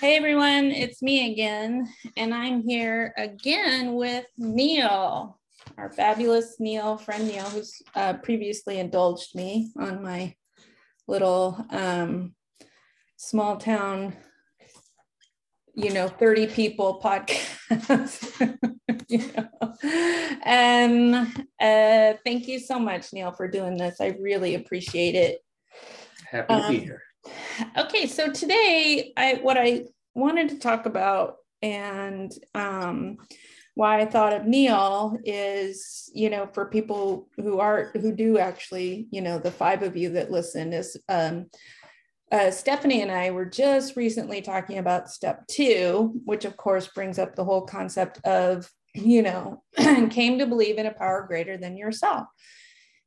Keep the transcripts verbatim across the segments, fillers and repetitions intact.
Hey everyone, it's me again, and I'm here again with Neil, our fabulous Neil, friend Neil, who's uh, previously indulged me on my little um, small town, you know, thirty people podcast. You know. And uh, thank you so much, Neil, for doing this. I really appreciate it. Happy um, to be here. Okay, so today, I what I wanted to talk about and um, why I thought of Neil is, you know, for people who are who do actually, you know, the five of you that listen is um, uh, Stephanie and I were just recently talking about step two, which of course brings up the whole concept of, you know, came to believe in a power greater than yourself,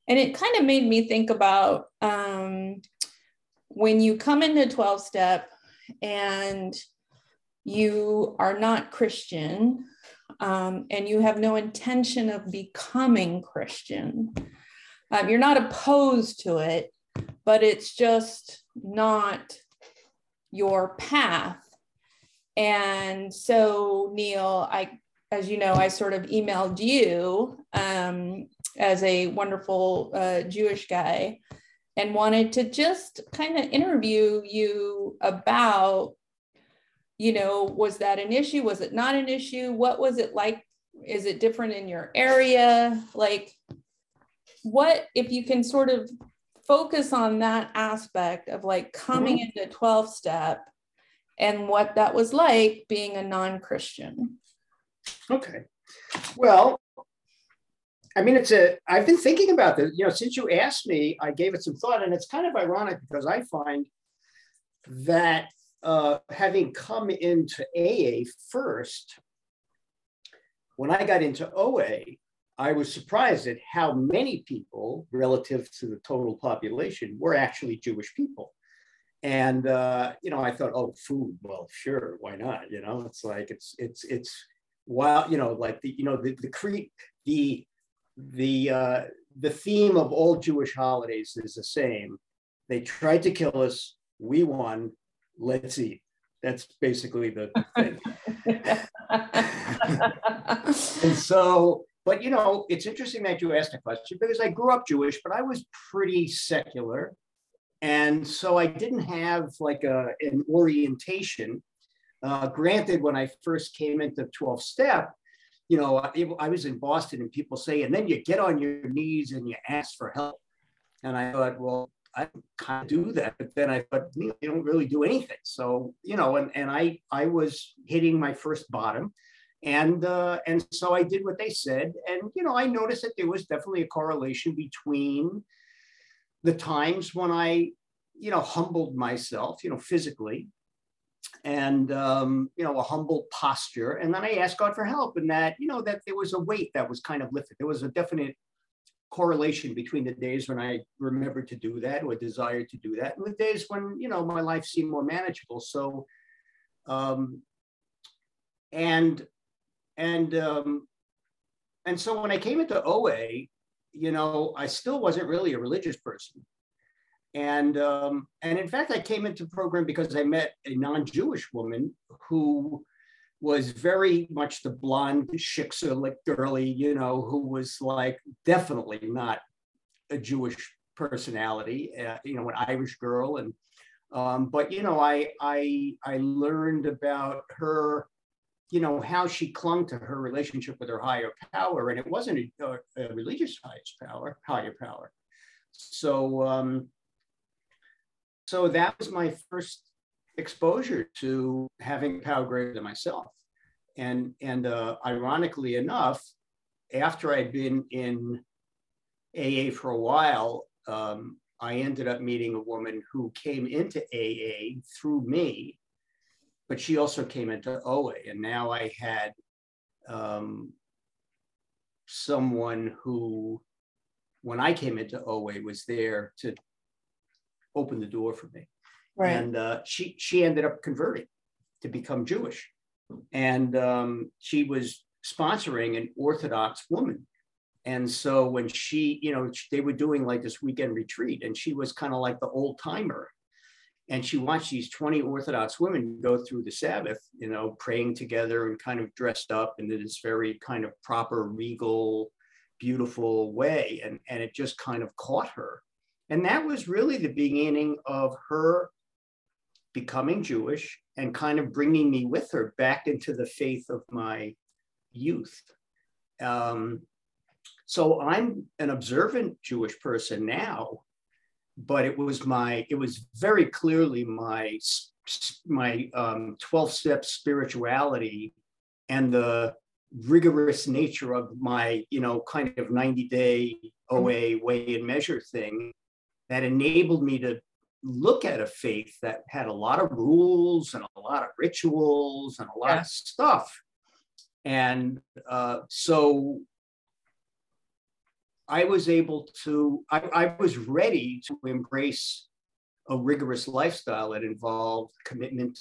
and it kind of made me think about. Um, When you come into twelve step and you are not Christian um, and you have no intention of becoming Christian, um, you're not opposed to it, but it's just not your path. And so, Neil, I, as you know, I sort of emailed you um, as a wonderful uh, Jewish guy. And wanted to just kind of interview you about, you know, was that an issue? Was it not an issue? What was it like? Is it different in your area? Like, what, if you can sort of focus on that aspect of like coming mm-hmm. into twelve step and what that was like being a non-Christian. Okay. Well, I mean, it's a, I've been thinking about this, you know, since you asked me, I gave it some thought, and it's kind of ironic because I find that uh, having come into A A first, when I got into O A, I was surprised at how many people relative to the total population were actually Jewish people. And, uh, you know, I thought, oh, food, well, sure, why not? You know, it's like, it's, it's, it's, wow, you know, like the, you know, the, the, cre- the, The uh, the theme of all Jewish holidays is the same. They tried to kill us. We won. Let's eat. That's basically the thing. And so, but you know, it's interesting that you asked a question because I grew up Jewish, but I was pretty secular. And so I didn't have like a, an orientation. Uh, granted, when I first came into twelve step, you know, I was in Boston and people say, and then you get on your knees and you ask for help. And I thought, well, I can't do that. But then I thought, you don't really do anything. So, you know, and, and I, I was hitting my first bottom. And uh, and so I did what they said. And, you know, I noticed that there was definitely a correlation between the times when I, you know, humbled myself, you know, physically. And, um, you know, a humble posture. And then I asked God for help, and that, you know, that there was a weight that was kind of lifted. There was a definite correlation between the days when I remembered to do that or desired to do that and the days when, you know, my life seemed more manageable. So, um, and, and, um, and so when I came into O A, you know, I still wasn't really a religious person. And um, and in fact, I came into the program because I met a non-Jewish woman who was very much the blonde shiksa, like girly, you know, who was like definitely not a Jewish personality, uh, you know, an Irish girl. And um, but you know, I I I learned about her, you know, how she clung to her relationship with her higher power, and it wasn't a, a religious highest power, higher power. So. Um, So that was my first exposure to having power greater than myself. And, and uh, ironically enough, after I'd been in A A for a while, um, I ended up meeting a woman who came into A A through me, but she also came into O A. And now I had um, someone who, when I came into O A, was there to opened the door for me, right. And uh, she she ended up converting to become Jewish, and um, she was sponsoring an Orthodox woman, and so when she, you know, they were doing like this weekend retreat, and she was kind of like the old timer, And she watched these twenty Orthodox women go through the Sabbath, you know, praying together and kind of dressed up in this very kind of proper, regal, beautiful way. And, and it just kind of caught her. And that was really the beginning of her becoming Jewish and kind of bringing me with her back into the faith of my youth. Um, so I'm an observant Jewish person now, but it was my, it was very clearly my, my um, twelve-step spirituality and the rigorous nature of my, you know, kind of ninety-day O A weigh and measure thing that enabled me to look at a faith that had a lot of rules and a lot of rituals and a lot yeah. of stuff. And uh, so I was able to, I, I was ready to embrace a rigorous lifestyle that involved commitment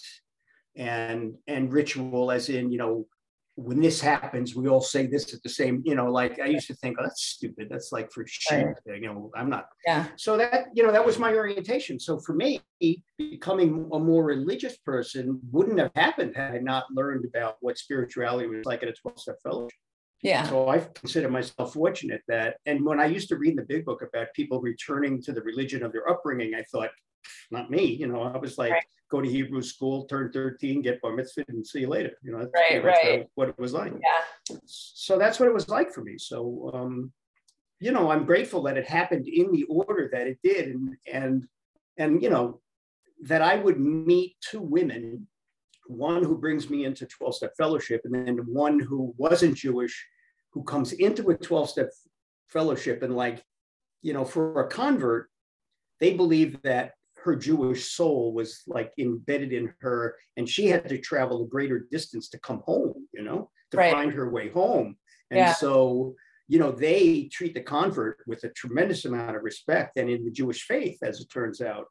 and, and ritual, as in, you know, when this happens, we all say this at the same, you know, like I used to think, oh, that's stupid. That's like for sheep, you know, I'm not. Yeah. So that, you know, that was my orientation. So for me, becoming a more religious person wouldn't have happened had I not learned about what spirituality was like at a twelve-step fellowship. Yeah. So I consider myself fortunate that, and when I used to read in the big book about people returning to the religion of their upbringing, I thought, not me, you know, I was like, right. Go to Hebrew school, turn thirteen, get bar mitzvah, and see you later. You know, that's right, right. what it was like. Yeah. So that's what it was like for me. So, um, you know, I'm grateful that it happened in the order that it did. And, and, and, you know, that I would meet two women, one who brings me into twelve-step fellowship, and then one who wasn't Jewish, who comes into a twelve-step fellowship. And like, you know, for a convert, they believe that her Jewish soul was like embedded in her, and she had to travel a greater distance to come home, you know, to right. find her way home. And yeah. so, you know, they treat the convert with a tremendous amount of respect. And in the Jewish faith, as it turns out,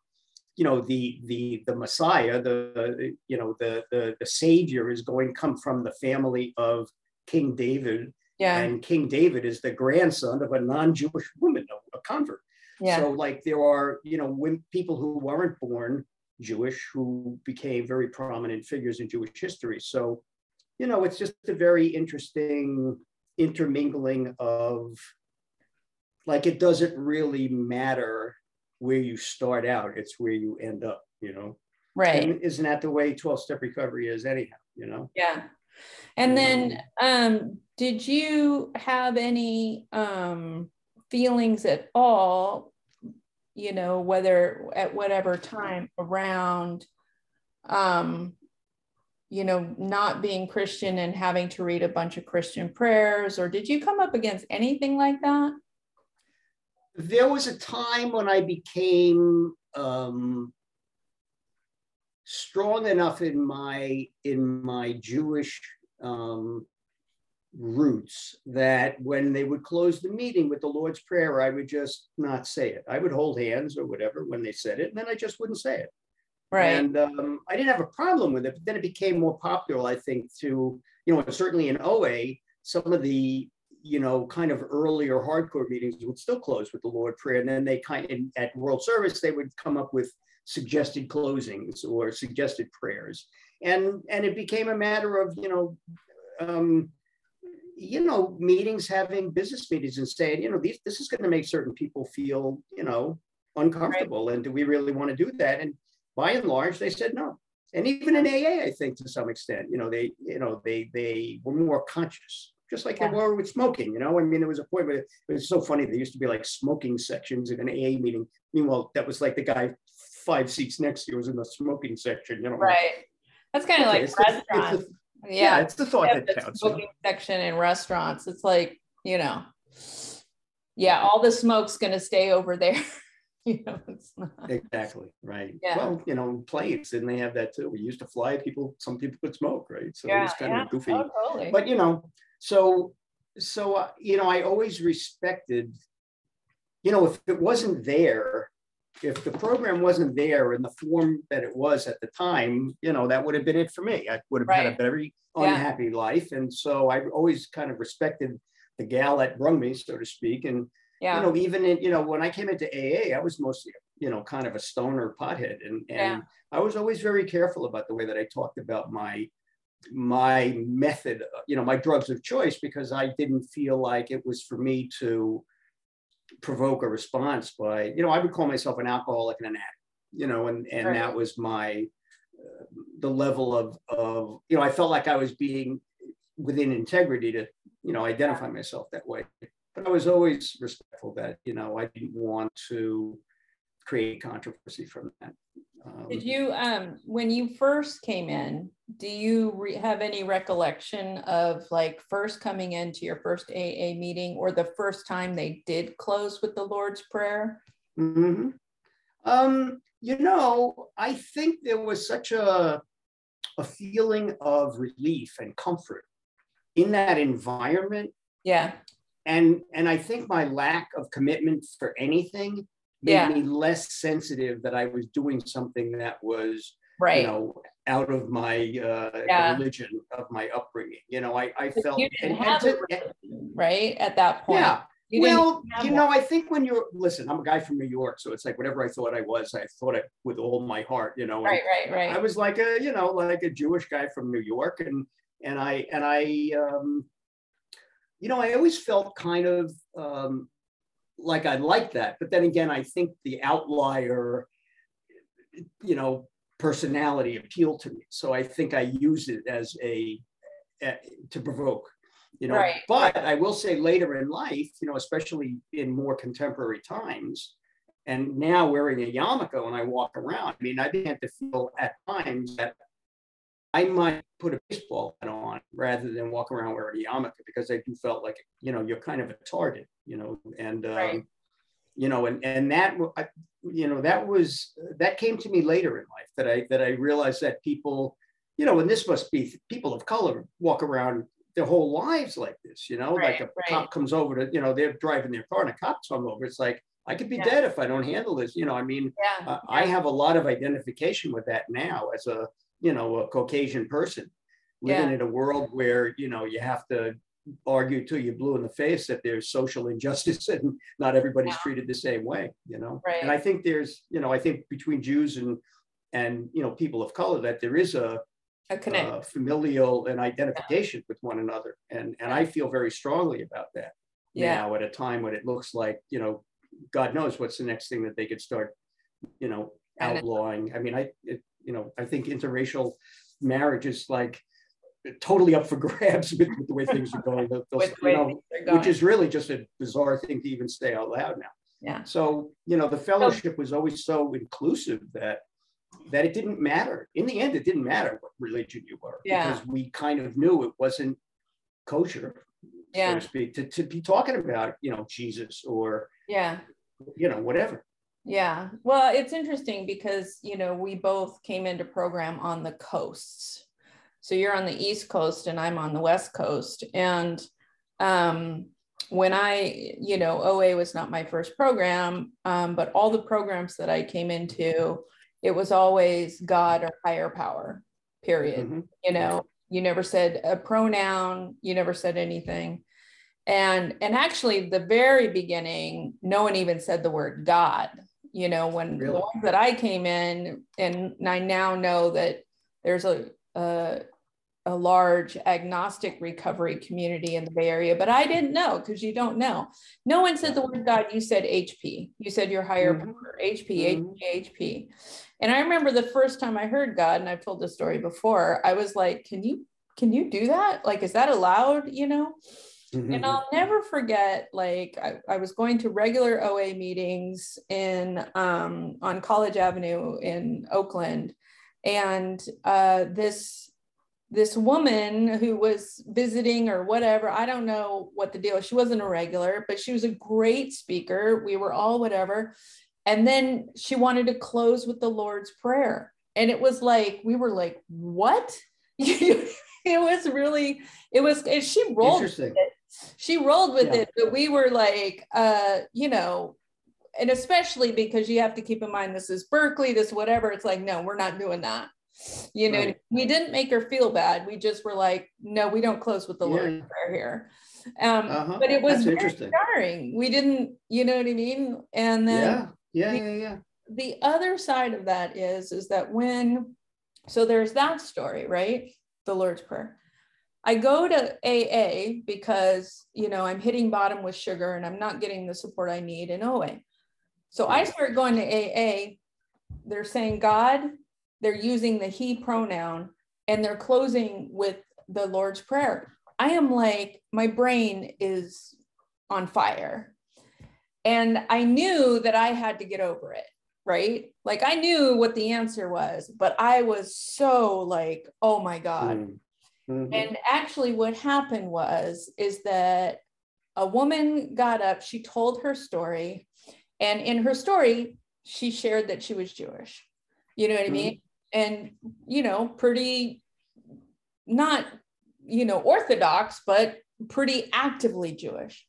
you know, the the the Messiah, the, the you know, the, the the Savior is going to come from the family of King David, yeah. and King David is the grandson of a non-Jewish woman, a convert. Yeah. So like there are, you know, when people who weren't born Jewish who became very prominent figures in Jewish history. So, you know, it's just a very interesting intermingling of, like, it doesn't really matter where you start out, it's where you end up, you know? Right. And isn't that the way twelve-step recovery is anyhow, you know? Yeah. And um, then um, did you have any... Um... feelings at all, you know, whether at whatever time around, um, you know, not being Christian and having to read a bunch of Christian prayers, or did you come up against anything like that? There was a time when I became um, strong enough in my in my Jewish um, roots that when they would close the meeting with the Lord's Prayer, I would just not say it. I would hold hands or whatever when they said it, and then I just wouldn't say it. Right. And um, I didn't have a problem with it, but then it became more popular, I think, to, you know, certainly in O A, some of the, you know, kind of earlier hardcore meetings would still close with the Lord's Prayer, and then they kind of, at World Service, they would come up with suggested closings or suggested prayers. And, and it became a matter of, you know, um, you know, meetings, having business meetings and saying, you know, these, this is going to make certain people feel, you know, uncomfortable. Right. And do we really want to do that? And by and large, they said no. And even in A A, I think to some extent, you know, they, you know, they, they were more conscious, just like yeah. they were with smoking, you know, I mean, there was a point where it was so funny. There used to be like smoking sections in an A A meeting. Meanwhile, that was like the guy five seats next to you was in the smoking section, you know? Right. That's kind of okay, like it's restaurants. The, it's the, Yeah, yeah, it's the thought that counts. Smoking you know? Section in restaurants. It's like, you know, yeah, all the smoke's going to stay over there. You know, it's not. Exactly, right. Yeah. Well, you know, planes, didn't they have that too? We used to fly people, some people could smoke, right? So yeah, it was kind yeah. of goofy. Oh, totally. But, you know, so, so uh, you know, I always respected, you know, if it wasn't there, if the program wasn't there in the form that it was at the time, you know, that would have been it for me. I would have right. had a very unhappy yeah. life. And so I always kind of respected the gal that brung me, so to speak. And, yeah. you know, even in, you know, when I came into A A, I was mostly you know, kind of a stoner pothead. And, and yeah. I was always very careful about the way that I talked about my, my method, you know, my drugs of choice, because I didn't feel like it was for me to provoke a response by, you know, I would call myself an alcoholic and an addict, you know, and, and right. that was my, uh, the level of, of, you know, I felt like I was being within integrity to, you know, identify myself that way. But I was always respectful that, you know, I didn't want to create controversy from that. Um, Did you, um, when you first came in, do you re- have any recollection of like first coming into your first A A meeting or the first time they did close with the Lord's Prayer? Mm-hmm. Um, you know, I think there was such a, a feeling of relief and comfort in that environment. Yeah. And, and I think my lack of commitment for anything made yeah. me less sensitive that I was doing something that was, right. you know, out of my uh, yeah. religion, of my upbringing. You know, I, I felt- you didn't and, have and to, it, right? At that point. Yeah. You well, you know, one. I think when you're, listen, I'm a guy from New York, so it's like whatever I thought I was, I thought it with all my heart, you know. And right, right, right. I was like a, you know, like a Jewish guy from New York. And and I, and I um, you know, I always felt kind of, um, like I like that, but then again, I think the outlier, you know, personality appealed to me. So I think I used it as a, a to provoke, you know. Right. But I will say later in life, you know, especially in more contemporary times, and now wearing a yarmulke when I walk around, I mean, I began to feel at times that I might put a baseball hat on rather than walk around wearing a yarmulke, because I do felt like, you know, you're kind of a target, you know, and, um, right. you know, and, and that, you know, that was, that came to me later in life that I, that I realized that people, you know, and this must be people of color walk around their whole lives like this, you know, right, like a right. cop comes over to, you know, they're driving their car and a cop's hung over. It's like, I could be yeah. dead if I don't handle this. You know, I mean, yeah. Uh, yeah. I have a lot of identification with that now as a, you know, a Caucasian person living yeah. in a world where, you know, you have to argue till you're blue in the face that there's social injustice and not everybody's yeah. treated the same way, you know? Right. And I think there's, you know, I think between Jews and, and, you know, people of color, that there is a, a connect. Uh, familial and identification yeah. with one another. And, and I feel very strongly about that yeah. now at a time when it looks like, you know, God knows what's the next thing that they could start, you know, outlawing. I mean, I, it, you know, I think interracial marriage is like totally up for grabs with, with the way things are going, those, with, you know, going, which is really just a bizarre thing to even say out loud now. Yeah. So, you know, the fellowship was always so inclusive that that it didn't matter. In the end, it didn't matter what religion you were, yeah. because we kind of knew it wasn't kosher, yeah. so to speak, to, to be talking about, you know, Jesus or, yeah, you know, whatever. Yeah. Well, it's interesting because, you know, we both came into program on the coasts. So you're on the East Coast and I'm on the West Coast. And um, when I, you know, O A was not my first program, um, but all the programs that I came into, it was always God or higher power, period. Mm-hmm. You know, you never said a pronoun, you never said anything. And, and actually the very beginning, no one even said the word God. You know, when really? The ones that I came in, and I now know that there's a, a a large agnostic recovery community in the Bay Area, but I didn't know, because you don't know. No one said the word God. You said H P. You said your higher mm-hmm. power, H P, mm-hmm. H P, H P. And I remember the first time I heard God, and I've told this story before, I was like, can you can you do that? Like, is that allowed? You know? And I'll never forget, like, I, I was going to regular O A meetings in um, on College Avenue in Oakland. And uh, this, this woman who was visiting or whatever, I don't know what the deal was. She wasn't a regular, but she was a great speaker. We were all whatever. And then she wanted to close with the Lord's Prayer. And it was like, we were like, what? It was really, it was, and she rolled with it. She rolled with yeah. it, but we were like, uh, you know, and especially because you have to keep in mind, this is Berkeley, this whatever. It's like, no, we're not doing that. You know, right. we didn't make her feel bad. We just were like, no, we don't close with the yeah. Lord's Prayer here. Um, uh-huh. But it was very jarring. We didn't, you know what I mean? And then yeah, yeah, we, yeah, yeah. the other side of that is, is that when, so there's that story, right? The Lord's Prayer. I go to A A because, you know, I'm hitting bottom with sugar and I'm not getting the support I need in O A. So I start going to A A. They're saying God, they're using the he pronoun, and they're closing with the Lord's Prayer. I am like, my brain is on fire. And I knew that I had to get over it, right? Like I knew what the answer was, but I was so like, oh my God. Mm-hmm. And actually what happened was, is that a woman got up, she told her story, and in her story, she shared that she was Jewish. You know what mm-hmm. I mean? And, you know, pretty, not, you know, Orthodox, but pretty actively Jewish.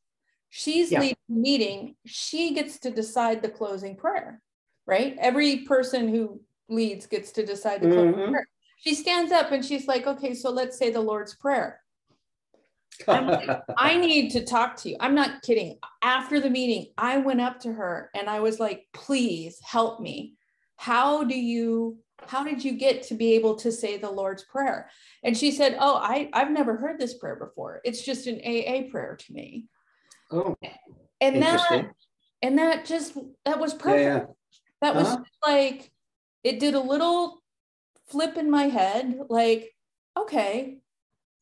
She's yeah. leading the meeting. She gets to decide the closing prayer, right? Every person who leads gets to decide the closing mm-hmm. prayer. She stands up and she's like, okay, so let's say the Lord's Prayer. I'm like, I need to talk to you. I'm not kidding. After the meeting, I went up to her and I was like, please help me. How do you, how did you get to be able to say the Lord's Prayer? And she said, oh, I, I've never heard this prayer before. It's just an A A prayer to me. Oh, and that, and that just, that was perfect. Yeah, yeah. That was uh-huh. like, it did a little flip in my head, like, okay,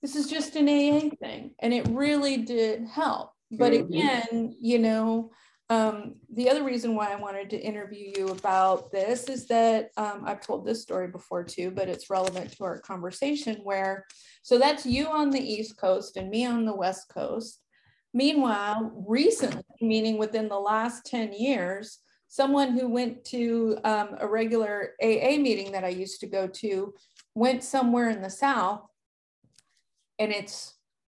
this is just an A A thing. And it really did help. But mm-hmm. again, you know, um, the other reason why I wanted to interview you about this is that um, I've told this story before too, but it's relevant to our conversation where, so that's you on the East Coast and me on the West Coast. Meanwhile, recently, meaning within the last ten years, someone who went to um, a regular A A meeting that I used to go to went somewhere in the South, and it's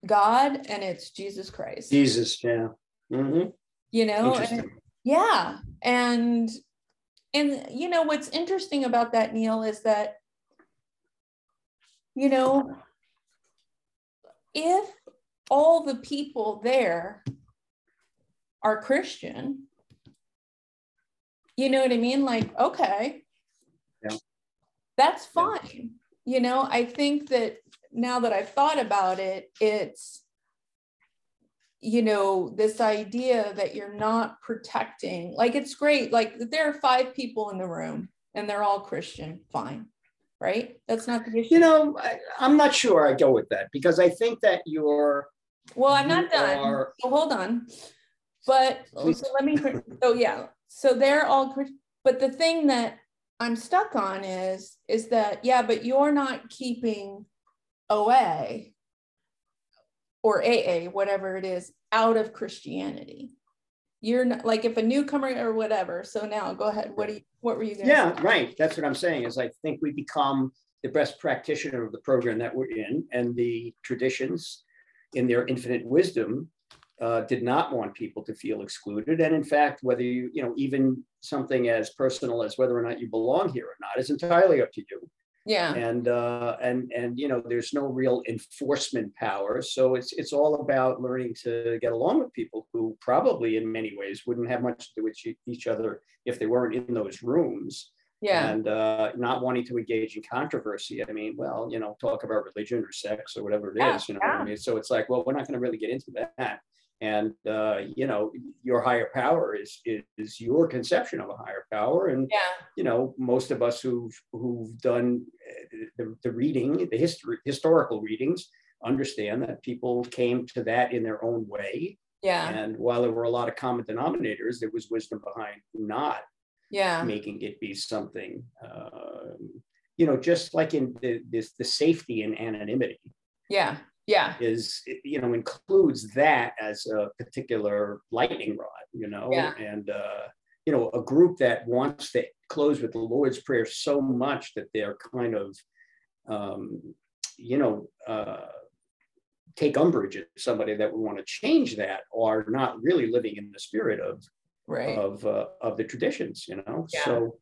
God and it's Jesus Christ. Jesus, yeah. Mm-hmm. You know, and, yeah. And, and, you know, what's interesting about that, Neil, is that, you know, if all the people there are Christian. You know what I mean? Like, okay, yeah. that's fine. Yeah. You know, I think that now that I've thought about it, it's, you know, this idea that you're not protecting, like, it's great. Like, there are five people in the room and they're all Christian, fine. Right? That's not the issue. You know, I, I'm not sure I go with that because I think that you're, well, I'm not done. Are... So hold on. But so let me, so yeah. So they're all, but the thing that I'm stuck on is, is that, yeah, but you're not keeping O A or A A, whatever it is, out of Christianity. You're not, like if a newcomer or whatever. So now go ahead. What do you, what were you going to yeah, say? Right. That's what I'm saying is I think we become the best practitioner of the program that we're in, and the traditions in their infinite wisdom uh, did not want people to feel excluded. And in fact, whether you, you know, even something as personal as whether or not you belong here or not is entirely up to you. Yeah. And, uh, and, and, you know, there's no real enforcement power. So it's, it's all about learning to get along with people who probably in many ways wouldn't have much to do with each other if they weren't in those rooms. Yeah. And uh, not wanting to engage in controversy. I mean, well, you know, talk about religion or sex or whatever it yeah, is, you know yeah. what I mean? So it's like, well, we're not going to really get into that. And, uh, you know, your higher power is, is, is your conception of a higher power. And, yeah. you know, most of us who've, who've done the, the reading, the history, historical readings, understand that people came to that in their own way. Yeah. And while there were a lot of common denominators, there was wisdom behind not yeah. making it be something, um, you know, just like in the, this, the safety and anonymity. Yeah. Yeah, is, you know, includes that as a particular lightning rod, you know, yeah. and, uh, you know, a group that wants to close with the Lord's Prayer so much that they're kind of, um, you know, uh, take umbrage at somebody that would want to change that or not really living in the spirit of, right. of, uh, of the traditions, you know, yeah. so.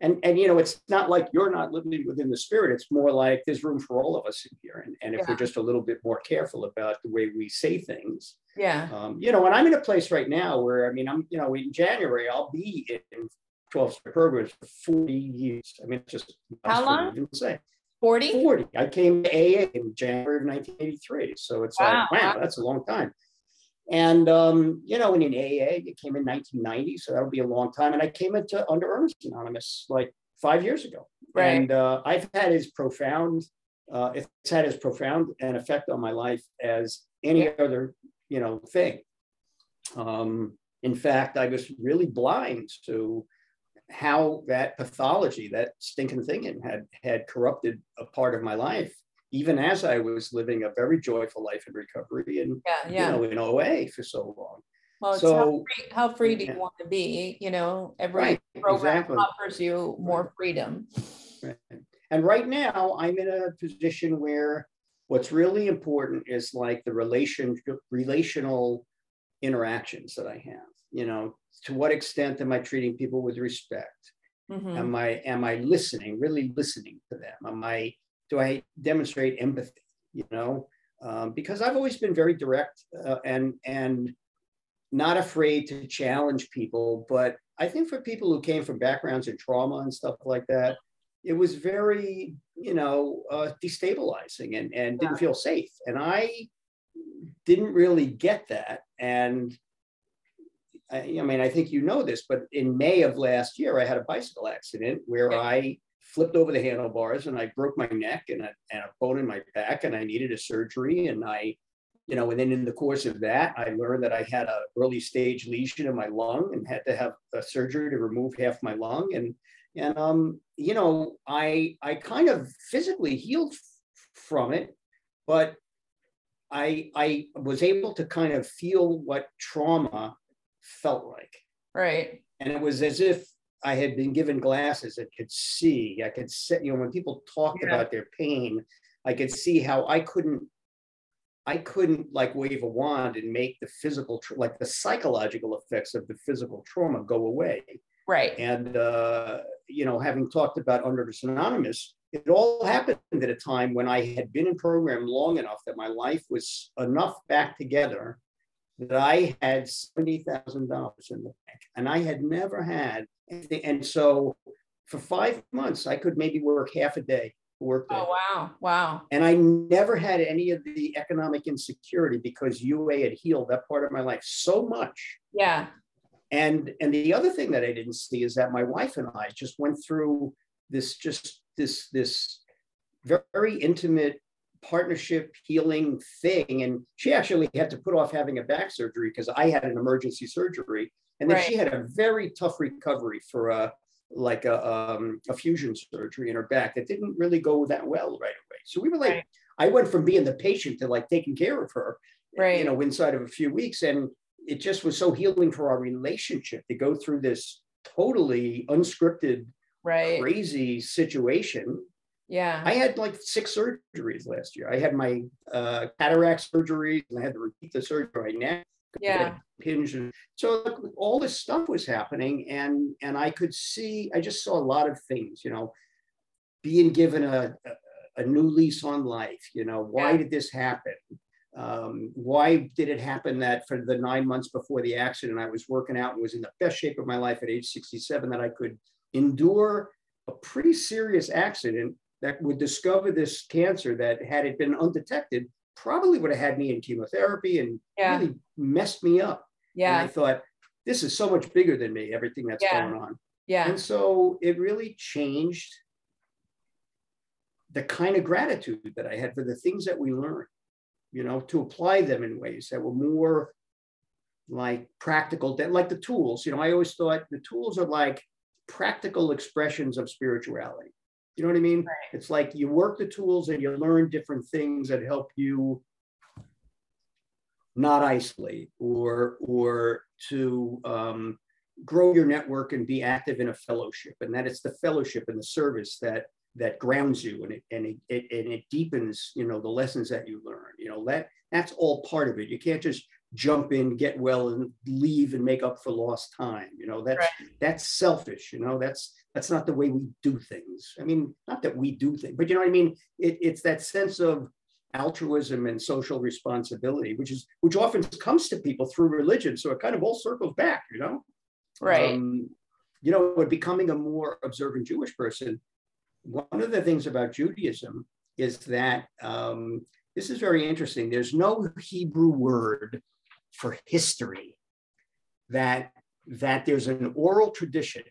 And, and, you know, it's not like you're not living within the spirit. It's more like there's room for all of us in here. And, and if yeah. we're just a little bit more careful about the way we say things. Yeah. Um, you know, and I'm in a place right now where, I mean, I'm, you know, in January, I'll be in twelve-step programs for forty years. I mean, it's just how long? forty? forty. I came to A A in January of nineteen eighty-three. So it's wow. like, wow, that's a long time. And, um, you know, and in A A, it came in nineteen ninety. So that'll be a long time. And I came into under Ernest Anonymous like five years ago. Right. And uh, I've had as profound, uh, it's had as profound an effect on my life as any yeah. other, you know, thing. Um, in fact, I was really blind to how that pathology, that stinking thing had, had corrupted a part of my life, even as I was living a very joyful life in recovery and, yeah, yeah. you know, in O A for so long. Well, it's so, how free, how free do you yeah. want to be? You know, every right, program exactly. offers you more right. freedom. Right. And right now I'm in a position where what's really important is like the relation, relational interactions that I have. You know, to what extent am I treating people with respect? Mm-hmm. Am I, am I listening, really listening to them? Am I, do I demonstrate empathy? You know, um, because I've always been very direct uh, and, and not afraid to challenge people. But I think for people who came from backgrounds in trauma and stuff like that, it was very, you know, uh, destabilizing and, and didn't yeah. feel safe. And I didn't really get that. And I mean, I think you know this, but in May of last year, I had a bicycle accident where yeah. I flipped over the handlebars and I broke my neck and a, and a bone in my back, and I needed a surgery. And I, you know, and then in the course of that, I learned that I had an early stage lesion in my lung and had to have a surgery to remove half my lung. And, and um, you know, I, I kind of physically healed from it, but I, I was able to kind of feel what trauma felt like. Right. And it was as if I had been given glasses. I could see, I could see, you know, when people talked yeah. about their pain, I could see how I couldn't, I couldn't like wave a wand and make the physical, tra- like the psychological effects of the physical trauma go away. Right. And, uh, you know, having talked about Under Anonymous, it all happened at a time when I had been in program long enough that my life was enough back together that I had seventy thousand dollars in the bank, and I had never had anything. And so for five months, I could maybe work half a day. Work day. Oh, wow, wow. And I never had any of the economic insecurity because U A had healed that part of my life so much. Yeah. And, and the other thing that I didn't see is that my wife and I just went through this, just this, this very intimate partnership healing thing, and she actually had to put off having a back surgery because I had an emergency surgery, and then right. she had a very tough recovery for a like a um a fusion surgery in her back that didn't really go that well right away. So we were like right. I went from being the patient to like taking care of her right you know inside of a few weeks, and it just was so healing for our relationship to go through this totally unscripted right crazy situation. Yeah. I had like six surgeries last year. I had my uh, cataract surgery, and I had to repeat the surgery right now. Yeah. Pinch. And so like, all this stuff was happening, and, and I could see, I just saw a lot of things, you know, being given a, a, a new lease on life, you know, why yeah. did this happen? Um, why did it happen that for the nine months before the accident, I was working out and was in the best shape of my life at age sixty-seven, that I could endure a pretty serious accident that would discover this cancer that, had it been undetected, probably would have had me in chemotherapy and yeah. really messed me up. Yeah. And I thought, this is so much bigger than me, everything that's yeah. going on. Yeah. And so it really changed the kind of gratitude that I had for the things that we learned, you know, to apply them in ways that were more like practical, that like the tools. You know, I always thought the tools are like practical expressions of spirituality. You know what I mean? Right. It's like you work the tools and you learn different things that help you not isolate or or to um, grow your network and be active in a fellowship. And that it's the fellowship and the service that that grounds you, and it and it, it and it deepens, you know, the lessons that you learn. You know, that that's all part of it. You can't just jump in, get well, and leave and make up for lost time. You know, that's right. that's selfish. You know, that's That's not the way we do things. I mean, not that we do things, but you know what I mean? It, it's that sense of altruism and social responsibility, which is which often comes to people through religion. So it kind of all circles back, you know? Right. Um, you know, but becoming a more observant Jewish person, one of the things about Judaism is that um, this is very interesting. There's no Hebrew word for history. That that there's an oral tradition,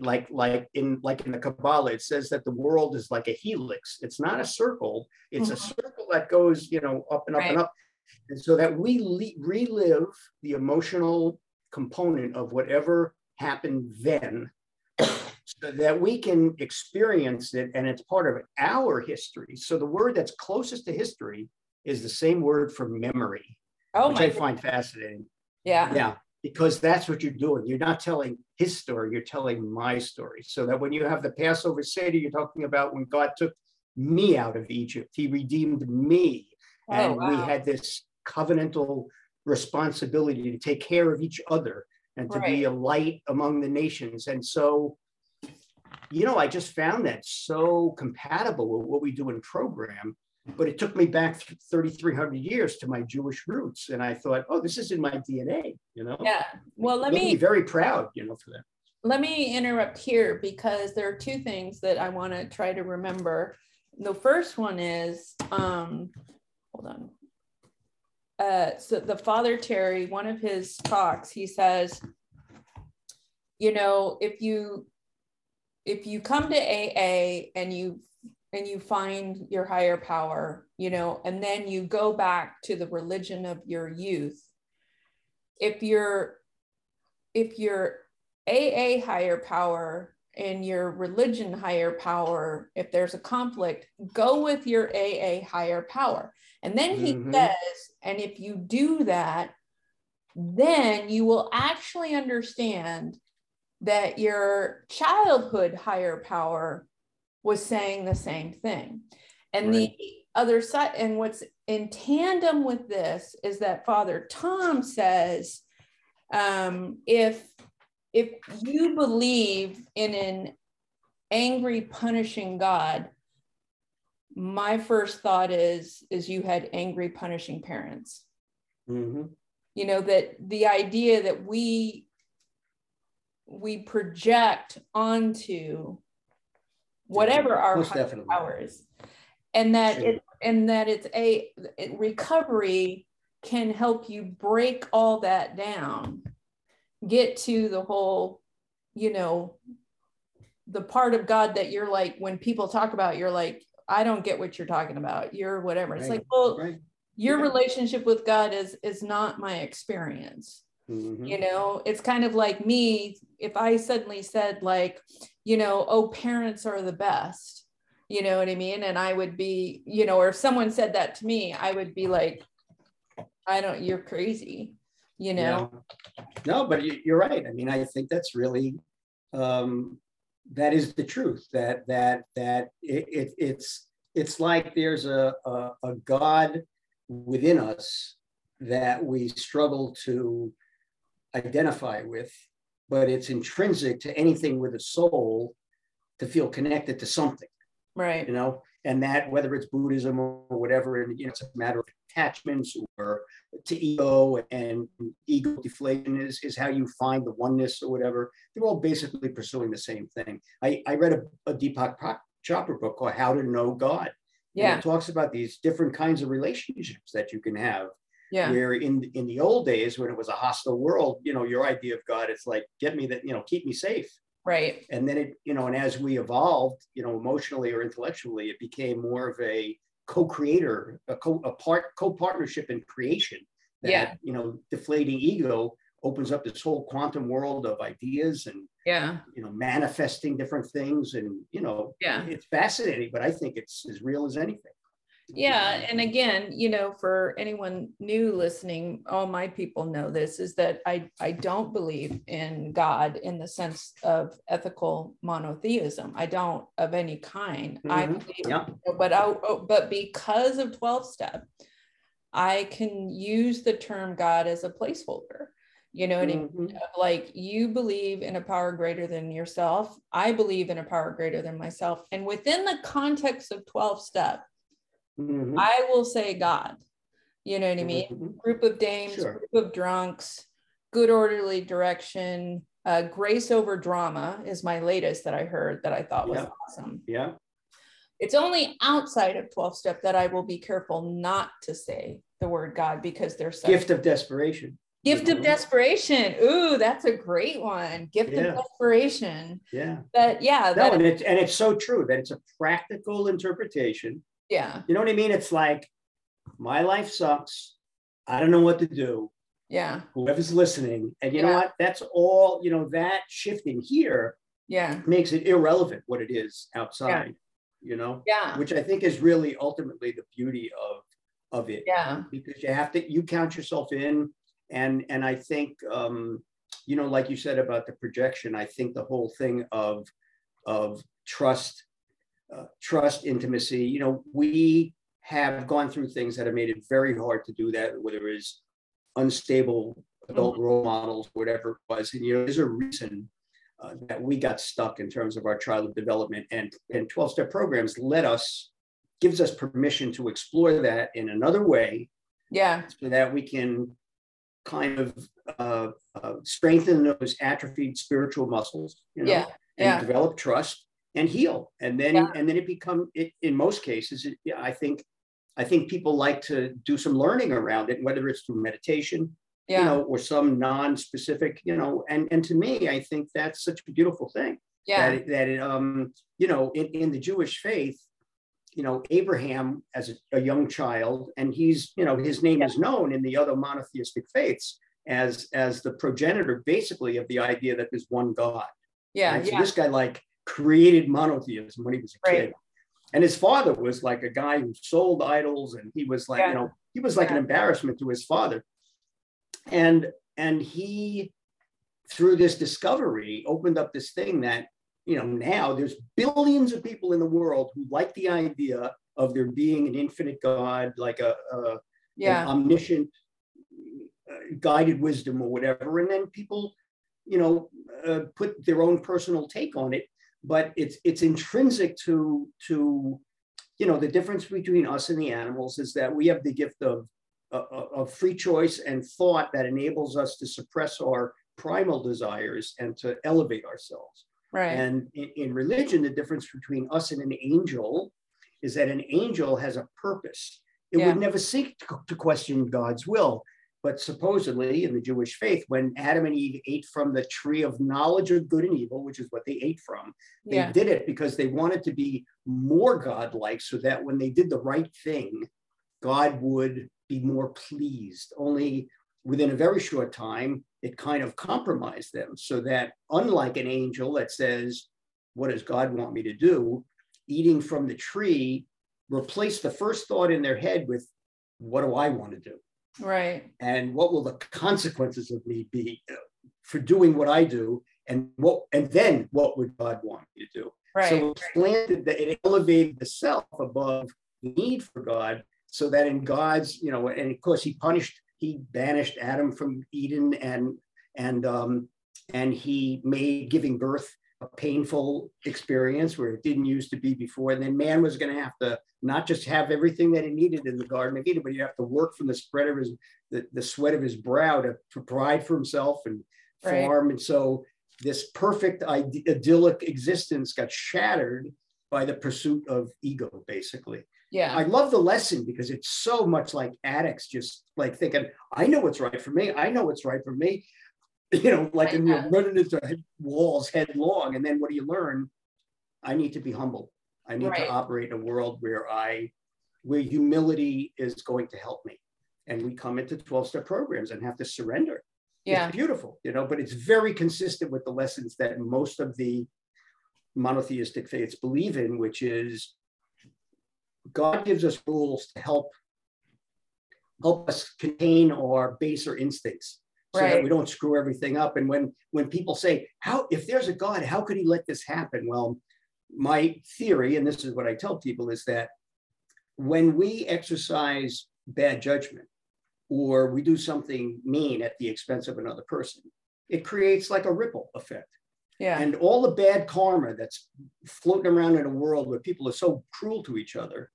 like like in like in the Kabbalah, it says that the world is like a helix. It's not a circle. It's mm-hmm. a circle that goes, you know, up and up right. and up. And so that we le- relive the emotional component of whatever happened then, so that we can experience it, and it's part of our history. So the word that's closest to history is the same word for memory, oh which my I find goodness. fascinating. Yeah. Yeah, because that's what you're doing. You're not telling his story, you're telling my story. So that when you have the Passover Seder, you're talking about when God took me out of Egypt, he redeemed me. Oh, and wow. we had this covenantal responsibility to take care of each other and to right. be a light among the nations. And so, you know, I just found that so compatible with what we do in program, but it took me back thirty-three hundred years to my Jewish roots. And I thought, oh, this is in my D N A, you know? Yeah, well, let me be very proud, you know, for that. Let me interrupt here because there are two things that I want to try to remember. The first one is, um, hold on. Uh, so the Father Terry, one of his talks, he says, you know, if you, if you come to A A and you, and you find your higher power, you know, and then you go back to the religion of your youth, if your, if your A A higher power and your religion higher power, if there's a conflict, go with your A A higher power. And then he mm-hmm. says, and if you do that, then you will actually understand that your childhood higher power was saying the same thing. And right. the other side, and what's in tandem with this is that Father Tom says, um, if If you believe in an angry, punishing God, my first thought is, is you had angry, punishing parents. Mm-hmm. You know, that the idea that we, we project onto whatever our higher power is, and that sure. it, and that it's a it, recovery can help you break all that down. Get to the whole, you know, the part of God that you're like, when people talk about, you're like, I don't get what you're talking about. You're whatever. Right. It's like, well, right. your yeah. relationship with God is, is not my experience. Mm-hmm. You know, it's kind of like me. If I suddenly said like, you know, oh, parents are the best, you know what I mean? And I would be, you know, or if someone said that to me, I would be like, I don't, you're crazy. You know, yeah. no, but you're right. I mean, I think that's really um, that is the truth. That that that it, it, it's it's like there's a, a a God within us that we struggle to identify with, but it's intrinsic to anything with a soul to feel connected to something, right? You know, and that whether it's Buddhism or whatever, and you know, it's a matter of attachments or to ego, and ego deflation is, is how you find the oneness or whatever. They're all basically pursuing the same thing. I, I read a, a Deepak Chopra book called How to Know God. Yeah. And it talks about these different kinds of relationships that you can have. Yeah. Where in, in the old days when it was a hostile world, you know, your idea of God is like, get me that, you know, keep me safe. Right. And then it, you know, and as we evolved, you know, emotionally or intellectually, it became more of a co-creator, a, co- a part, co-partnership in creation. That, yeah. you know, deflating ego opens up this whole quantum world of ideas and, yeah. you know, manifesting different things. And, you know, yeah. it's fascinating, but I think it's as real as anything. Yeah. And again, you know, for anyone new listening, all my people know this, is that I, I don't believe in God in the sense of ethical monotheism. I don't of any kind. Mm-hmm. I believe, yeah. but, I, but because of twelve step, I can use the term God as a placeholder. You know what mm-hmm. I mean? Like, you believe in a power greater than yourself. I believe in a power greater than myself. And within the context of twelve step, mm-hmm. I will say God, you know what I mean? Mm-hmm. Group of dames, sure. group of drunks, good orderly direction, Uh, Grace Over Drama is my latest that I heard that I thought was yeah. awesome. Yeah. It's only outside of twelve step that I will be careful not to say the word God, because there's such gift of desperation. Gift of desperation. Ooh, that's a great one. Gift yeah. of desperation. Yeah. But yeah. That no, and, it's, and it's so true that it's a practical interpretation. Yeah. You know what I mean? It's like, my life sucks. I don't know what to do. Yeah. Whoever's listening. And you yeah. know what? That's all, you know, that shifting here yeah. makes it irrelevant what it is outside, yeah. you know? Yeah. Which I think is really ultimately the beauty of of it. Yeah. Because you have to, you count yourself in. And and I think, um, you know, like you said about the projection, I think the whole thing of of trust, uh, trust, intimacy, you know, we have gone through things that have made it very hard to do that, whether it is unstable adult mm-hmm. role models, whatever it was. And, you know, there's a reason uh, that we got stuck in terms of our childhood development, and and twelve-step programs let us, gives us permission to explore that in another way. Yeah. So that we can kind of uh, uh, strengthen those atrophied spiritual muscles, you know, yeah, and yeah. develop trust and heal. And then, yeah. and then it become, it, in most cases, it, yeah, I think, I think people like to do some learning around it, whether it's through meditation, yeah. you know, or some non-specific, you know, and, and to me, I think that's such a beautiful thing yeah. that, it, that it, um, you know, in, in the Jewish faith, you know, Abraham as a, a young child, and he's, you know, his name yeah. is known in the other monotheistic faiths as as the progenitor, basically, of the idea that there's one God. Yeah. Right? So yeah. this guy like created monotheism when he was a right. kid. And his father was like a guy who sold idols, and he was like, yeah. you know, he was like yeah. an embarrassment to his father. And and he, through this discovery, opened up this thing that, you know, now there's billions of people in the world who like the idea of there being an infinite God, like a, a yeah. an omniscient uh, guided wisdom or whatever. And then people, you know, uh, put their own personal take on it, but it's it's intrinsic to to, you know, the difference between us and the animals is that we have the gift of uh, of free choice and thought that enables us to suppress our primal desires and to elevate ourselves. Right. And in, in religion, the difference between us and an angel is that an angel has a purpose. It yeah. would never seek to, to question God's will. But supposedly in the Jewish faith, when Adam and Eve ate from the tree of knowledge of good and evil, which is what they ate from, they yeah. did it because they wanted to be more godlike, so that when they did the right thing, God would be more pleased. Only within a very short time, it kind of compromised them, so that unlike an angel that says, what does God want me to do? Eating from the tree replaced the first thought in their head with, what do I want to do? Right. And what will the consequences of me be for doing what I do? And what, and then what would God want me to do? Right. So it planted that, it elevated the self above the need for God, so that in God's, you know, and of course he punished He banished Adam from Eden, and and um, and he made giving birth a painful experience where it didn't used to be before. And then man was going to have to not just have everything that he needed in the Garden of Eden, but you have to work from the spread of his the, the sweat of his brow to provide for himself and right. farm. And so this perfect id- idyllic existence got shattered by the pursuit of ego, basically. Yeah, I love the lesson because it's so much like addicts just like thinking, I know what's right for me. I know what's right for me. You know, like and you're running into walls headlong. And then what do you learn? I need to be humble. I need right. to operate in a world where I, where humility is going to help me. And we come into twelve-step programs and have to surrender. Yeah. It's beautiful, you know, but it's very consistent with the lessons that most of the monotheistic faiths believe in, which is, God gives us rules to help help us contain our baser instincts, so right. that we don't screw everything up. And when when people say, "How if there's a God, how could He let this happen?" Well, my theory, and this is what I tell people, is that when we exercise bad judgment or we do something mean at the expense of another person, it creates like a ripple effect. Yeah. And all the bad karma that's floating around in a world where people are so cruel to each other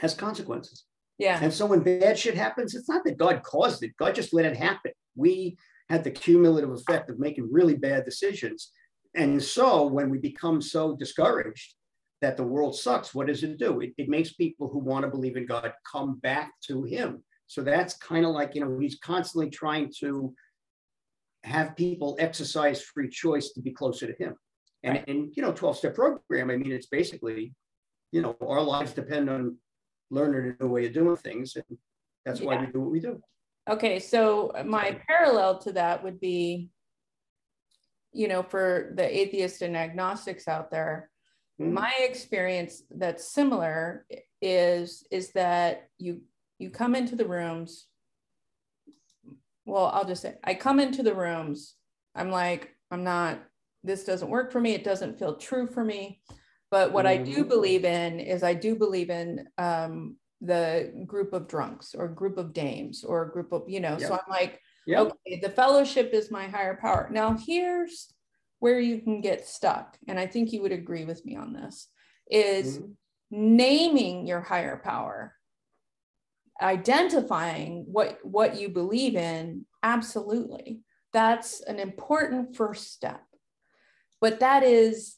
has consequences. Yeah. And so when bad shit happens, it's not that God caused it. God just let it happen. We had the cumulative effect of making really bad decisions. And so when we become so discouraged that the world sucks, what does it do? It, it makes people who want to believe in God come back to him. So that's kind of like, you know, he's constantly trying to have people exercise free choice to be closer to him. And, right. and you know, twelve-step program, I mean, it's basically, you know, our lives depend on learning a new way of doing things. And that's yeah. why we do what we do. Okay, so my parallel to that would be, you know, for the atheists and agnostics out there, mm-hmm. my experience that's similar is, is that you, you come into the rooms. Well, I'll just say, I come into the rooms. I'm like, I'm not, this doesn't work for me. It doesn't feel true for me. But what mm-hmm. I do believe in is I do believe in, um, the group of drunks or group of dames or a group of, you know, yep. so I'm like, yep. okay, the fellowship is my higher power. Now here's where you can get stuck. And I think you would agree with me on this is mm-hmm. naming your higher power, identifying what, what you believe in. Absolutely. That's an important first step, but that is,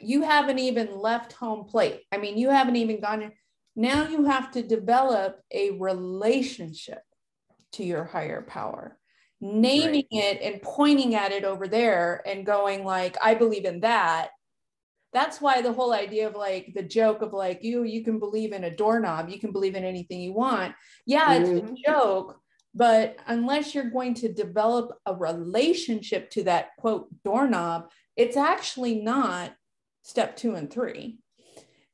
you haven't even left home plate. I mean, you haven't even gone in. Now you have to develop a relationship to your higher power, naming right. it and pointing at it over there and going like, I believe in that. That's why the whole idea of like the joke of like, you, you can believe in a doorknob, you can believe in anything you want. Yeah, it's mm-hmm. a joke, but unless you're going to develop a relationship to that quote doorknob, it's actually not step two and three.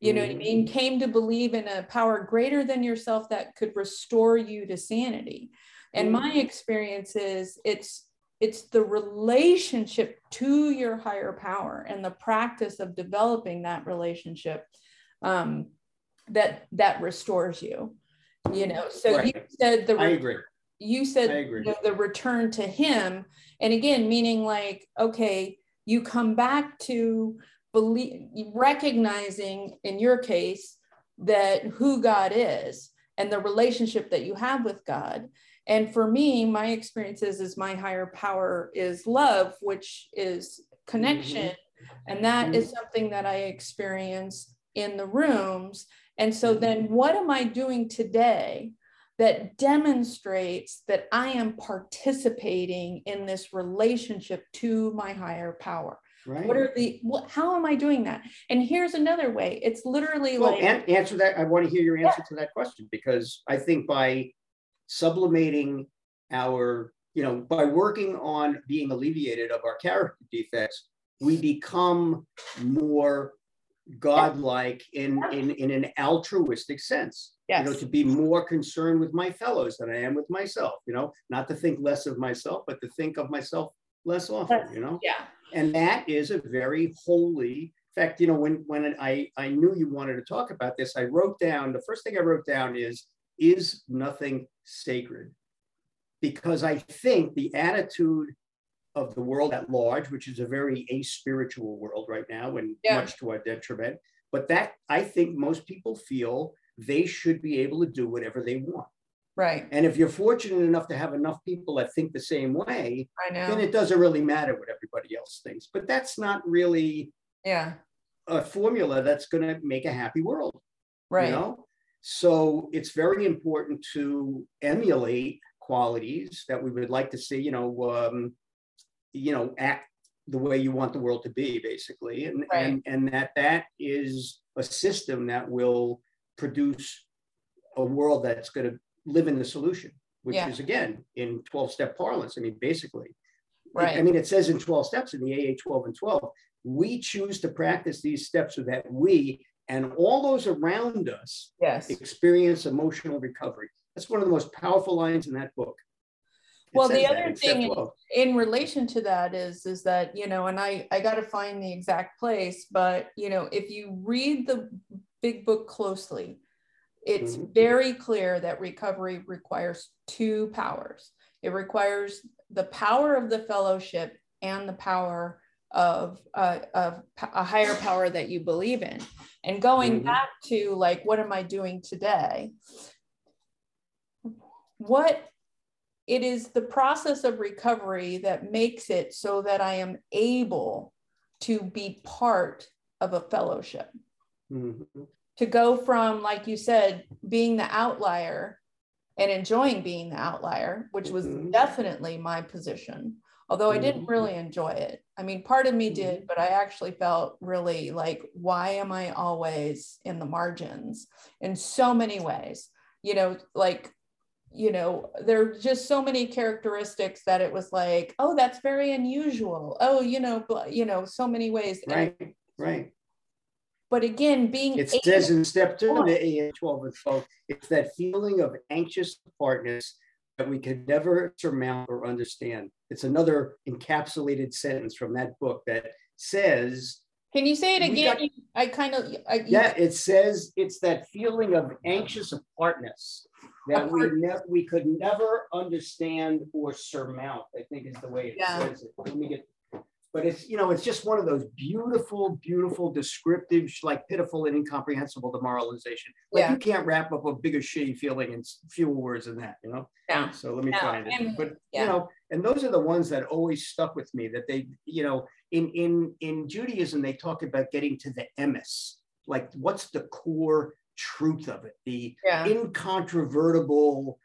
You know what I mean? Came to believe in a power greater than yourself that could restore you to sanity. And my experience is it's, it's the relationship to your higher power and the practice of developing that relationship um, that, that restores you, you know? So right. you said, the re- I agree. You said I agree. You know, the return to him. And again, meaning like, okay, you come back to believe, recognizing in your case that who God is and the relationship that you have with God. And for me, my experience is, is my higher power is love, which is connection. And that is something that I experience in the rooms. And so then what am I doing today that demonstrates that I am participating in this relationship to my higher power? Right. What are the, what, how am I doing that? And here's another way. It's literally well, like. An- answer that. I want to hear your answer yeah. to that question, because I think by sublimating our, you know, by working on being alleviated of our character defects, we become more godlike in, in, in an altruistic sense. Yes. You know, to be more concerned with my fellows than I am with myself, you know, not to think less of myself, but to think of myself less often, That's, you know? Yeah. And that is a very holy, in fact, you know, when, when I, I knew you wanted to talk about this, I wrote down, the first thing I wrote down is, is nothing sacred? Because I think the attitude of the world at large, which is a very aspiritual world right now, and yeah. much to our detriment, but that I think most people feel they should be able to do whatever they want. Right. And if you're fortunate enough to have enough people that think the same way, I know. Then it doesn't really matter what everybody else thinks. But that's not really yeah. a formula that's going to make a happy world. Right. You know? So it's very important to emulate qualities that we would like to see, you know, um, you know, act the way you want the world to be, basically. And, right. and, and that that is a system that will produce a world that's going to live in the solution, which yeah. is again in twelve-step parlance. I mean, basically, right. I mean, it says in twelve steps in the A A twelve and twelve, we choose to practice these steps so that we and all those around us yes. experience emotional recovery. That's one of the most powerful lines in that book. It well, the other thing in, in relation to that is, is that, you know, and I, I got to find the exact place, but, you know, if you read the big book closely, it's very clear that recovery requires two powers. It requires the power of the fellowship and the power of, uh, of a higher power that you believe in. And going mm-hmm. back to like, what am I doing today? What it is the process of recovery that makes it so that I am able to be part of a fellowship. Mm-hmm. To go from, like you said, being the outlier and enjoying being the outlier, which was mm-hmm. definitely my position, although I didn't really enjoy it. I mean, part of me did, but I actually felt really like, why am I always in the margins in so many ways? You know, like, you know, there's just so many characteristics that it was like, oh, that's very unusual. Oh, you know, you know, so many ways. Right, and, right. But again, being it says in step two of the A A twelve and twelve, it's that feeling of anxious apartness that we can never surmount or understand. It's another encapsulated sentence from that book that says. Can you say it again? Got, I kind of. I, yeah, it says it's that feeling of anxious apartness that apartness. we never we could never understand or surmount. I think is the way it yeah. says it. Let me get. But it's, you know, it's just one of those beautiful, beautiful, descriptive, like pitiful and incomprehensible demoralization. Like yeah. you can't wrap up a bigger shitty feeling in fewer words than that, you know? Yeah. So let me yeah. find it. But, yeah. you know, and those are the ones that always stuck with me, that they, you know, in, in, in Judaism, they talk about getting to the emes, like what's the core truth of it, the yeah. incontrovertible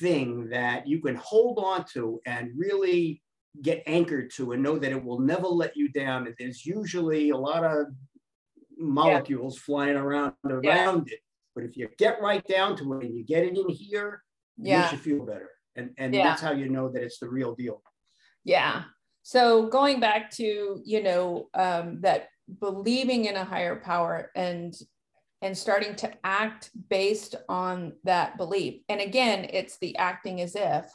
thing that you can hold on to and really get anchored to and know that it will never let you down. And there's usually a lot of molecules yeah. flying around around yeah. it. But if you get right down to it and you get it in here, yeah. it makes you feel better. And, and yeah. that's how you know that it's the real deal. Yeah. So going back to, you know, um, that believing in a higher power and and starting to act based on that belief. And again, it's the acting as if.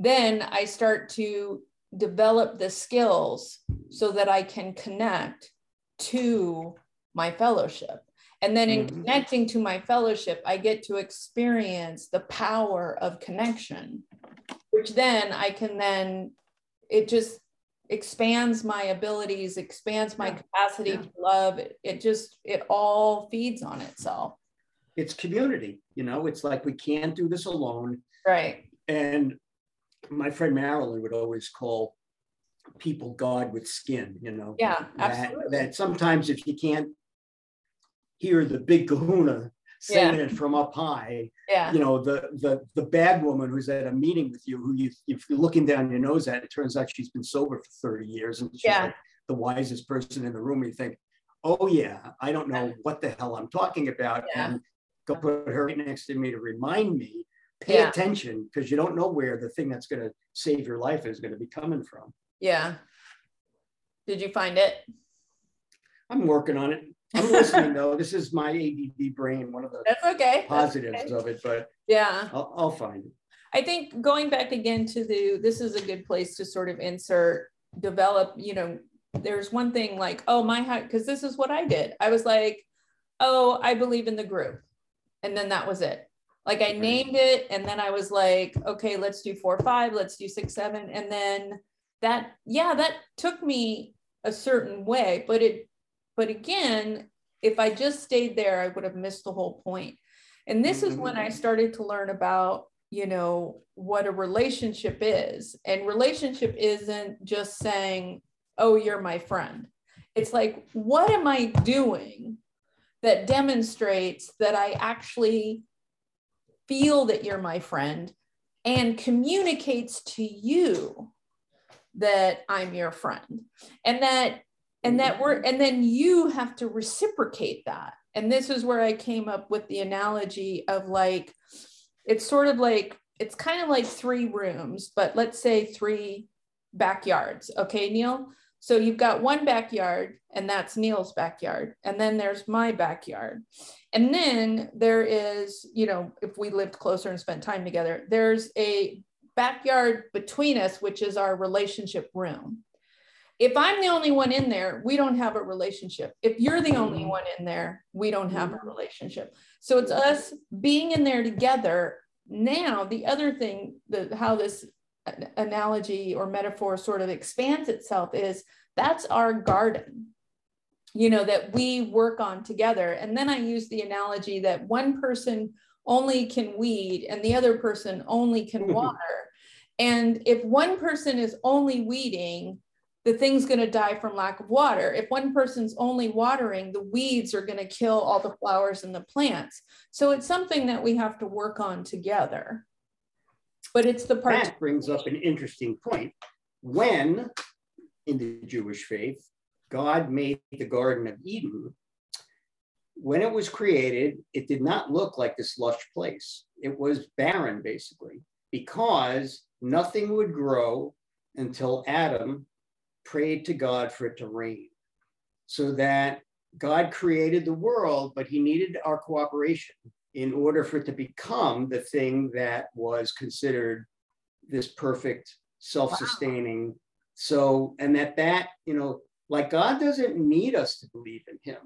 Then I start to develop the skills so that I can connect to my fellowship. And then in mm-hmm. connecting to my fellowship, I get to experience the power of connection, which then I can then, it just expands my abilities, expands my yeah. capacity yeah. to love. It, it just, it all feeds on itself. It's community, you know, it's like, we can't do this alone. Right. And my friend Marilyn would always call people God with skin, you know. Yeah, absolutely. That, that sometimes if you can't hear the big kahuna saying yeah. it from up high, yeah. you know, the the the bad woman who's at a meeting with you, who you, if you're looking down your nose at, it turns out she's been sober for thirty years and she's yeah. like the wisest person in the room. And you think, oh yeah, I don't know what the hell I'm talking about. Yeah. And go put her right next to me to remind me. Pay yeah. attention, because you don't know where the thing that's going to save your life is going to be coming from. Yeah. Did you find it? I'm working on it. I'm listening though. This is my A D D brain. One of the that's okay. positives that's okay. of it, but yeah, I'll, I'll find it. I think going back again to the, this is a good place to sort of insert, develop, you know, there's one thing like, oh my, high, because this is what I did. I was like, oh, I believe in the group. And then that was it. Like I named it, and then I was like, okay, let's do four, five, let's do six, seven. And then that, yeah, that took me a certain way, but it, but again, if I just stayed there, I would have missed the whole point. And this is when I started to learn about, you know, what a relationship is. And relationship isn't just saying, oh, you're my friend. It's like, what am I doing that demonstrates that I actually feel that you're my friend and communicates to you that I'm your friend, and that, and that we're, and then you have to reciprocate that. And this is where I came up with the analogy of like, it's sort of like, it's kind of like three rooms, but let's say three backyards. Okay, Neil. So you've got one backyard, and that's Neil's backyard. And then there's my backyard. And then there is, you know, if we lived closer and spent time together, there's a backyard between us, which is our relationship room. If I'm the only one in there, we don't have a relationship. If you're the only one in there, we don't have a relationship. So it's us being in there together. Now, the other thing, the, how this analogy or metaphor sort of expands itself is that's our garden, you know, that we work on together. And then I use the analogy that one person only can weed and the other person only can water. And if one person is only weeding, the thing's going to die from lack of water. If one person's only watering, the weeds are going to kill all the flowers and the plants. So it's something that we have to work on together. But it's the part that brings up an interesting point. When, in the Jewish faith, God made the Garden of Eden, when it was created, it did not look like this lush place. It was barren, basically, because nothing would grow until Adam prayed to God for it to rain. So that God created the world, but he needed our cooperation in order for it to become the thing that was considered this perfect, self-sustaining. Wow. So, and that that, you know, like God doesn't need us to believe in him.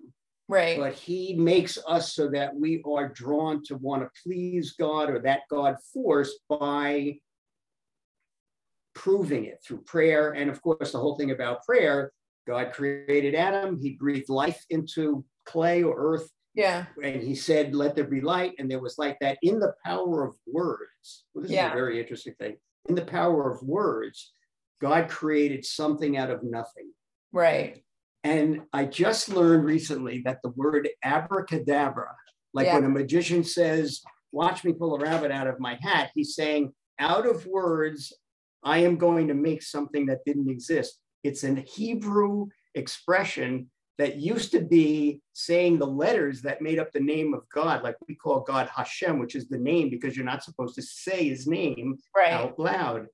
Right. But he makes us so that we are drawn to want to please God or that God force by proving it through prayer. And of course, the whole thing about prayer, God created Adam, he breathed life into clay or earth. Yeah. And he said, let there be light. And there was light. That in the power of words, well, this yeah. is a very interesting thing. In the power of words, God created something out of nothing. Right. And I just learned recently that the word abracadabra, like yeah. when a magician says, watch me pull a rabbit out of my hat, he's saying, out of words, I am going to make something that didn't exist. It's an Hebrew expression that used to be saying the letters that made up the name of God. Like we call God Hashem, which is the name, because you're not supposed to say his name right. out loud.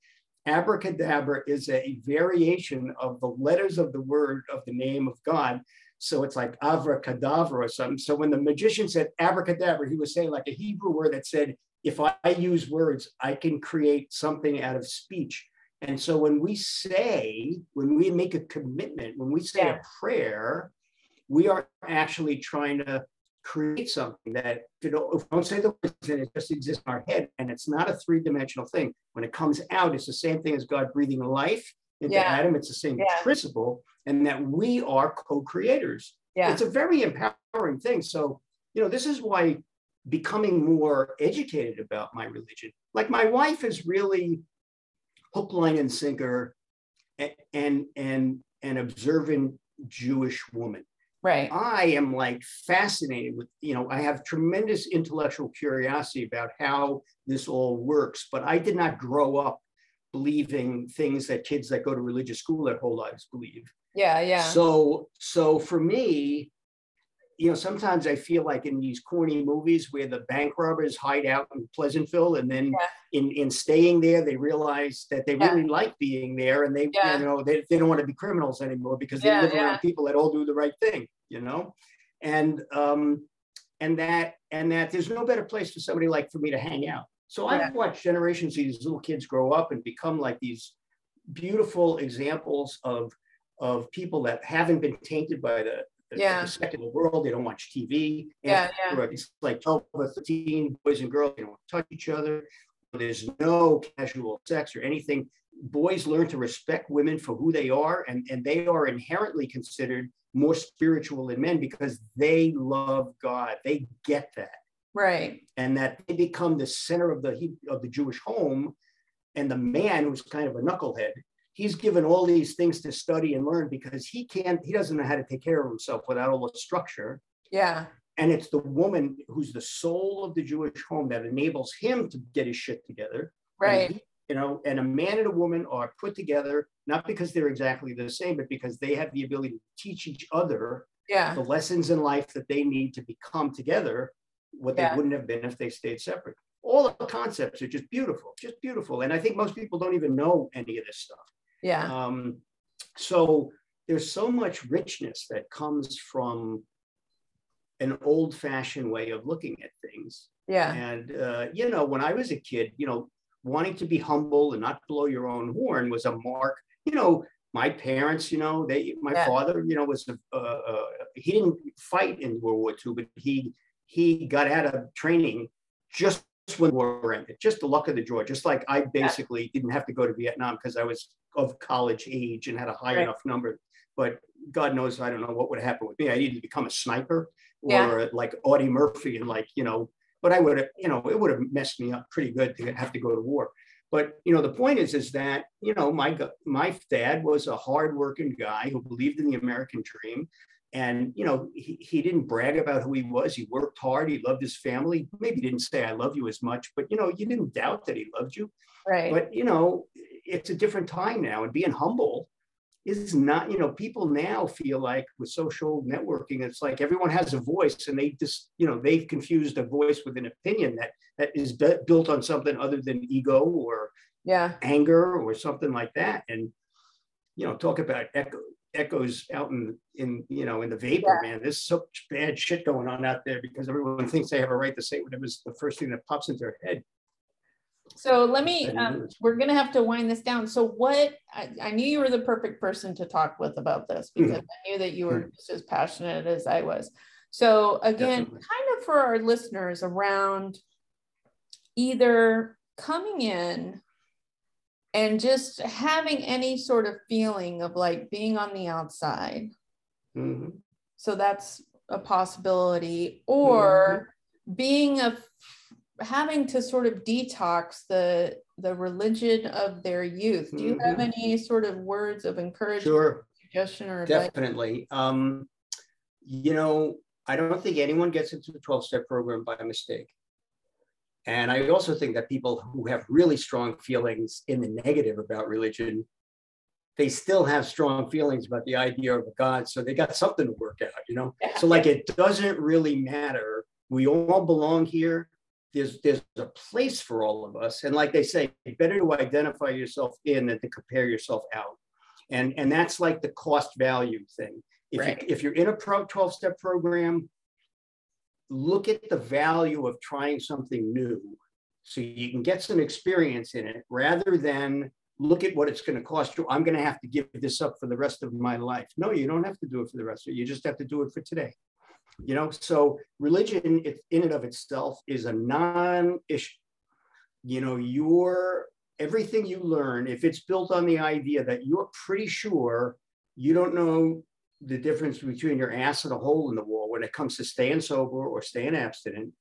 Abracadabra is a variation of the letters of the word of the name of God. So it's like Abracadabra or something. So when the magician said abracadabra, he was saying like a Hebrew word that said, if I use words, I can create something out of speech. And so when we say, when we make a commitment, when we say yeah. a prayer, we are actually trying to create something that, you know, if we don't say the words, then it just exists in our head. And it's not a three-dimensional thing. When it comes out, it's the same thing as God breathing life into yeah. Adam. It's the same yeah. principle, and that we are co-creators. Yeah. It's a very empowering thing. So, you know, this is why becoming more educated about my religion. Like my wife is really hook, line, and sinker, and and and an observant Jewish woman. Right. I am like fascinated with, you know, I have tremendous intellectual curiosity about how this all works, but I did not grow up believing things that kids that go to religious school their whole lives believe. Yeah, yeah. So, so for me, you know, sometimes I feel like in these corny movies where the bank robbers hide out in Pleasantville, and then yeah. in, in staying there, they realize that they yeah. really like being there, and they, yeah. you know, they, they don't want to be criminals anymore because they yeah, live yeah. around people that all do the right thing, you know, and um, and that and that there's no better place for somebody like for me to hang out. So yeah. I've watched generations of these little kids grow up and become like these beautiful examples of of people that haven't been tainted by the Yeah. the secular world. They don't watch T V. Yeah, yeah. It's like twelve or thirteen boys and girls, they don't touch each other. There's no casual sex or anything. Boys learn to respect women for who they are, and, and they are inherently considered more spiritual than men because they love God. They get that. Right. And that they become the center of the of the Jewish home, and the man who's kind of a knucklehead, he's given all these things to study and learn because he can't, he doesn't know how to take care of himself without all the structure. Yeah. And it's the woman who's the soul of the Jewish home that enables him to get his shit together. Right. He, you know, and a man and a woman are put together, not because they're exactly the same, but because they have the ability to teach each other yeah. the lessons in life that they need to become together, what yeah. they wouldn't have been if they stayed separate. All the concepts are just beautiful, just beautiful. And I think most people don't even know any of this stuff. Yeah. Um, so there's so much richness that comes from an old-fashioned way of looking at things. Yeah. And, uh, you know, when I was a kid, you know, wanting to be humble and not blow your own horn was a mark. You know, my parents, you know, they, my yeah. father, you know, was, a, uh, uh, he didn't fight in World War Two, but he, he got out of training just when the war ended, just the luck of the draw, just like I basically yeah. didn't have to go to Vietnam because I was of college age and had a high right. enough number, but God knows I don't know what would happen with me. I needed to become a sniper or yeah. like Audie Murphy and like, you know, but I would have, you know, it would have messed me up pretty good to have to go to war. But, you know, the point is, is that, you know, my, my dad was a hardworking guy who believed in the American dream. And, you know, he, he didn't brag about who he was. He worked hard. He loved his family. Maybe didn't say, I love you as much, but, you know, you didn't doubt that he loved you. Right. But, you know, it's a different time now. And being humble is not, you know, people now feel like with social networking, it's like everyone has a voice, and they just, you know, they've confused a voice with an opinion that that is be- built on something other than ego or yeah. anger or something like that. And, you know, talk about echo. echoes out in, in, you know, in the vapor, yeah. man, there's so much bad shit going on out there because everyone thinks they have a right to say whatever's the first thing that pops into their head. So let me, um, we're going to have to wind this down. So what, I, I knew you were the perfect person to talk with about this because mm. I knew that you were mm. just as passionate as I was. So again, Definitely. kind of for our listeners around either coming in and just having any sort of feeling of like being on the outside. Mm-hmm. So that's a possibility. Or mm-hmm. being a, having to sort of detox the, the religion of their youth. Do you mm-hmm. have any sort of words of encouragement, sure. suggestion, or advice? Definitely. Um, you know, I don't think anyone gets into the twelve-step program by mistake. And I also think that people who have really strong feelings in the negative about religion, they still have strong feelings about the idea of a God. So they got something to work out, you know? Yeah. So like, it doesn't really matter. We all belong here. There's, there's a place for all of us. And like they say, better to identify yourself in than to compare yourself out. And, and that's like the cost value thing. If, right. you, if you're in a pro twelve-step program, look at the value of trying something new so you can get some experience in it, rather than look at what it's going to cost you. I'm going to have to give this up for the rest of my life. No, you don't have to do it for the rest of it. You just have to do it for today. You know, so religion in and of itself is a non-issue. You know, your everything you learn, if it's built on the idea that you're pretty sure you don't know the difference between your ass and a hole in the wall when it comes to staying sober or staying abstinent,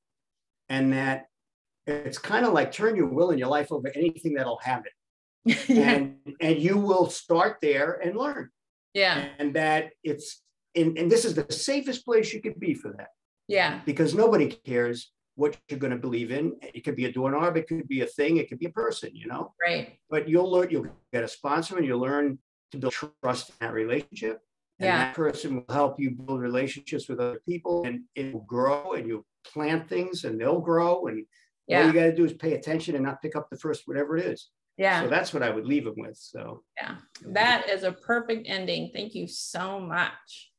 and that it's kind of like turn your will and your life over anything that'll have it. yeah. And and you will start there and learn. Yeah. And that it's, and, and this is the safest place you could be for that. Yeah. Because nobody cares what you're going to believe in. It could be a doorknob, it could be a thing, it could be a person, you know? Right. But you'll learn, you'll get a sponsor, and you'll learn to build trust in that relationship. And yeah. that person will help you build relationships with other people, and it will grow, and you'll plant things and they'll grow. And yeah. all you got to do is pay attention and not pick up the first, whatever it is. Yeah. So that's what I would leave them with. So yeah, that is a perfect ending. Thank you so much.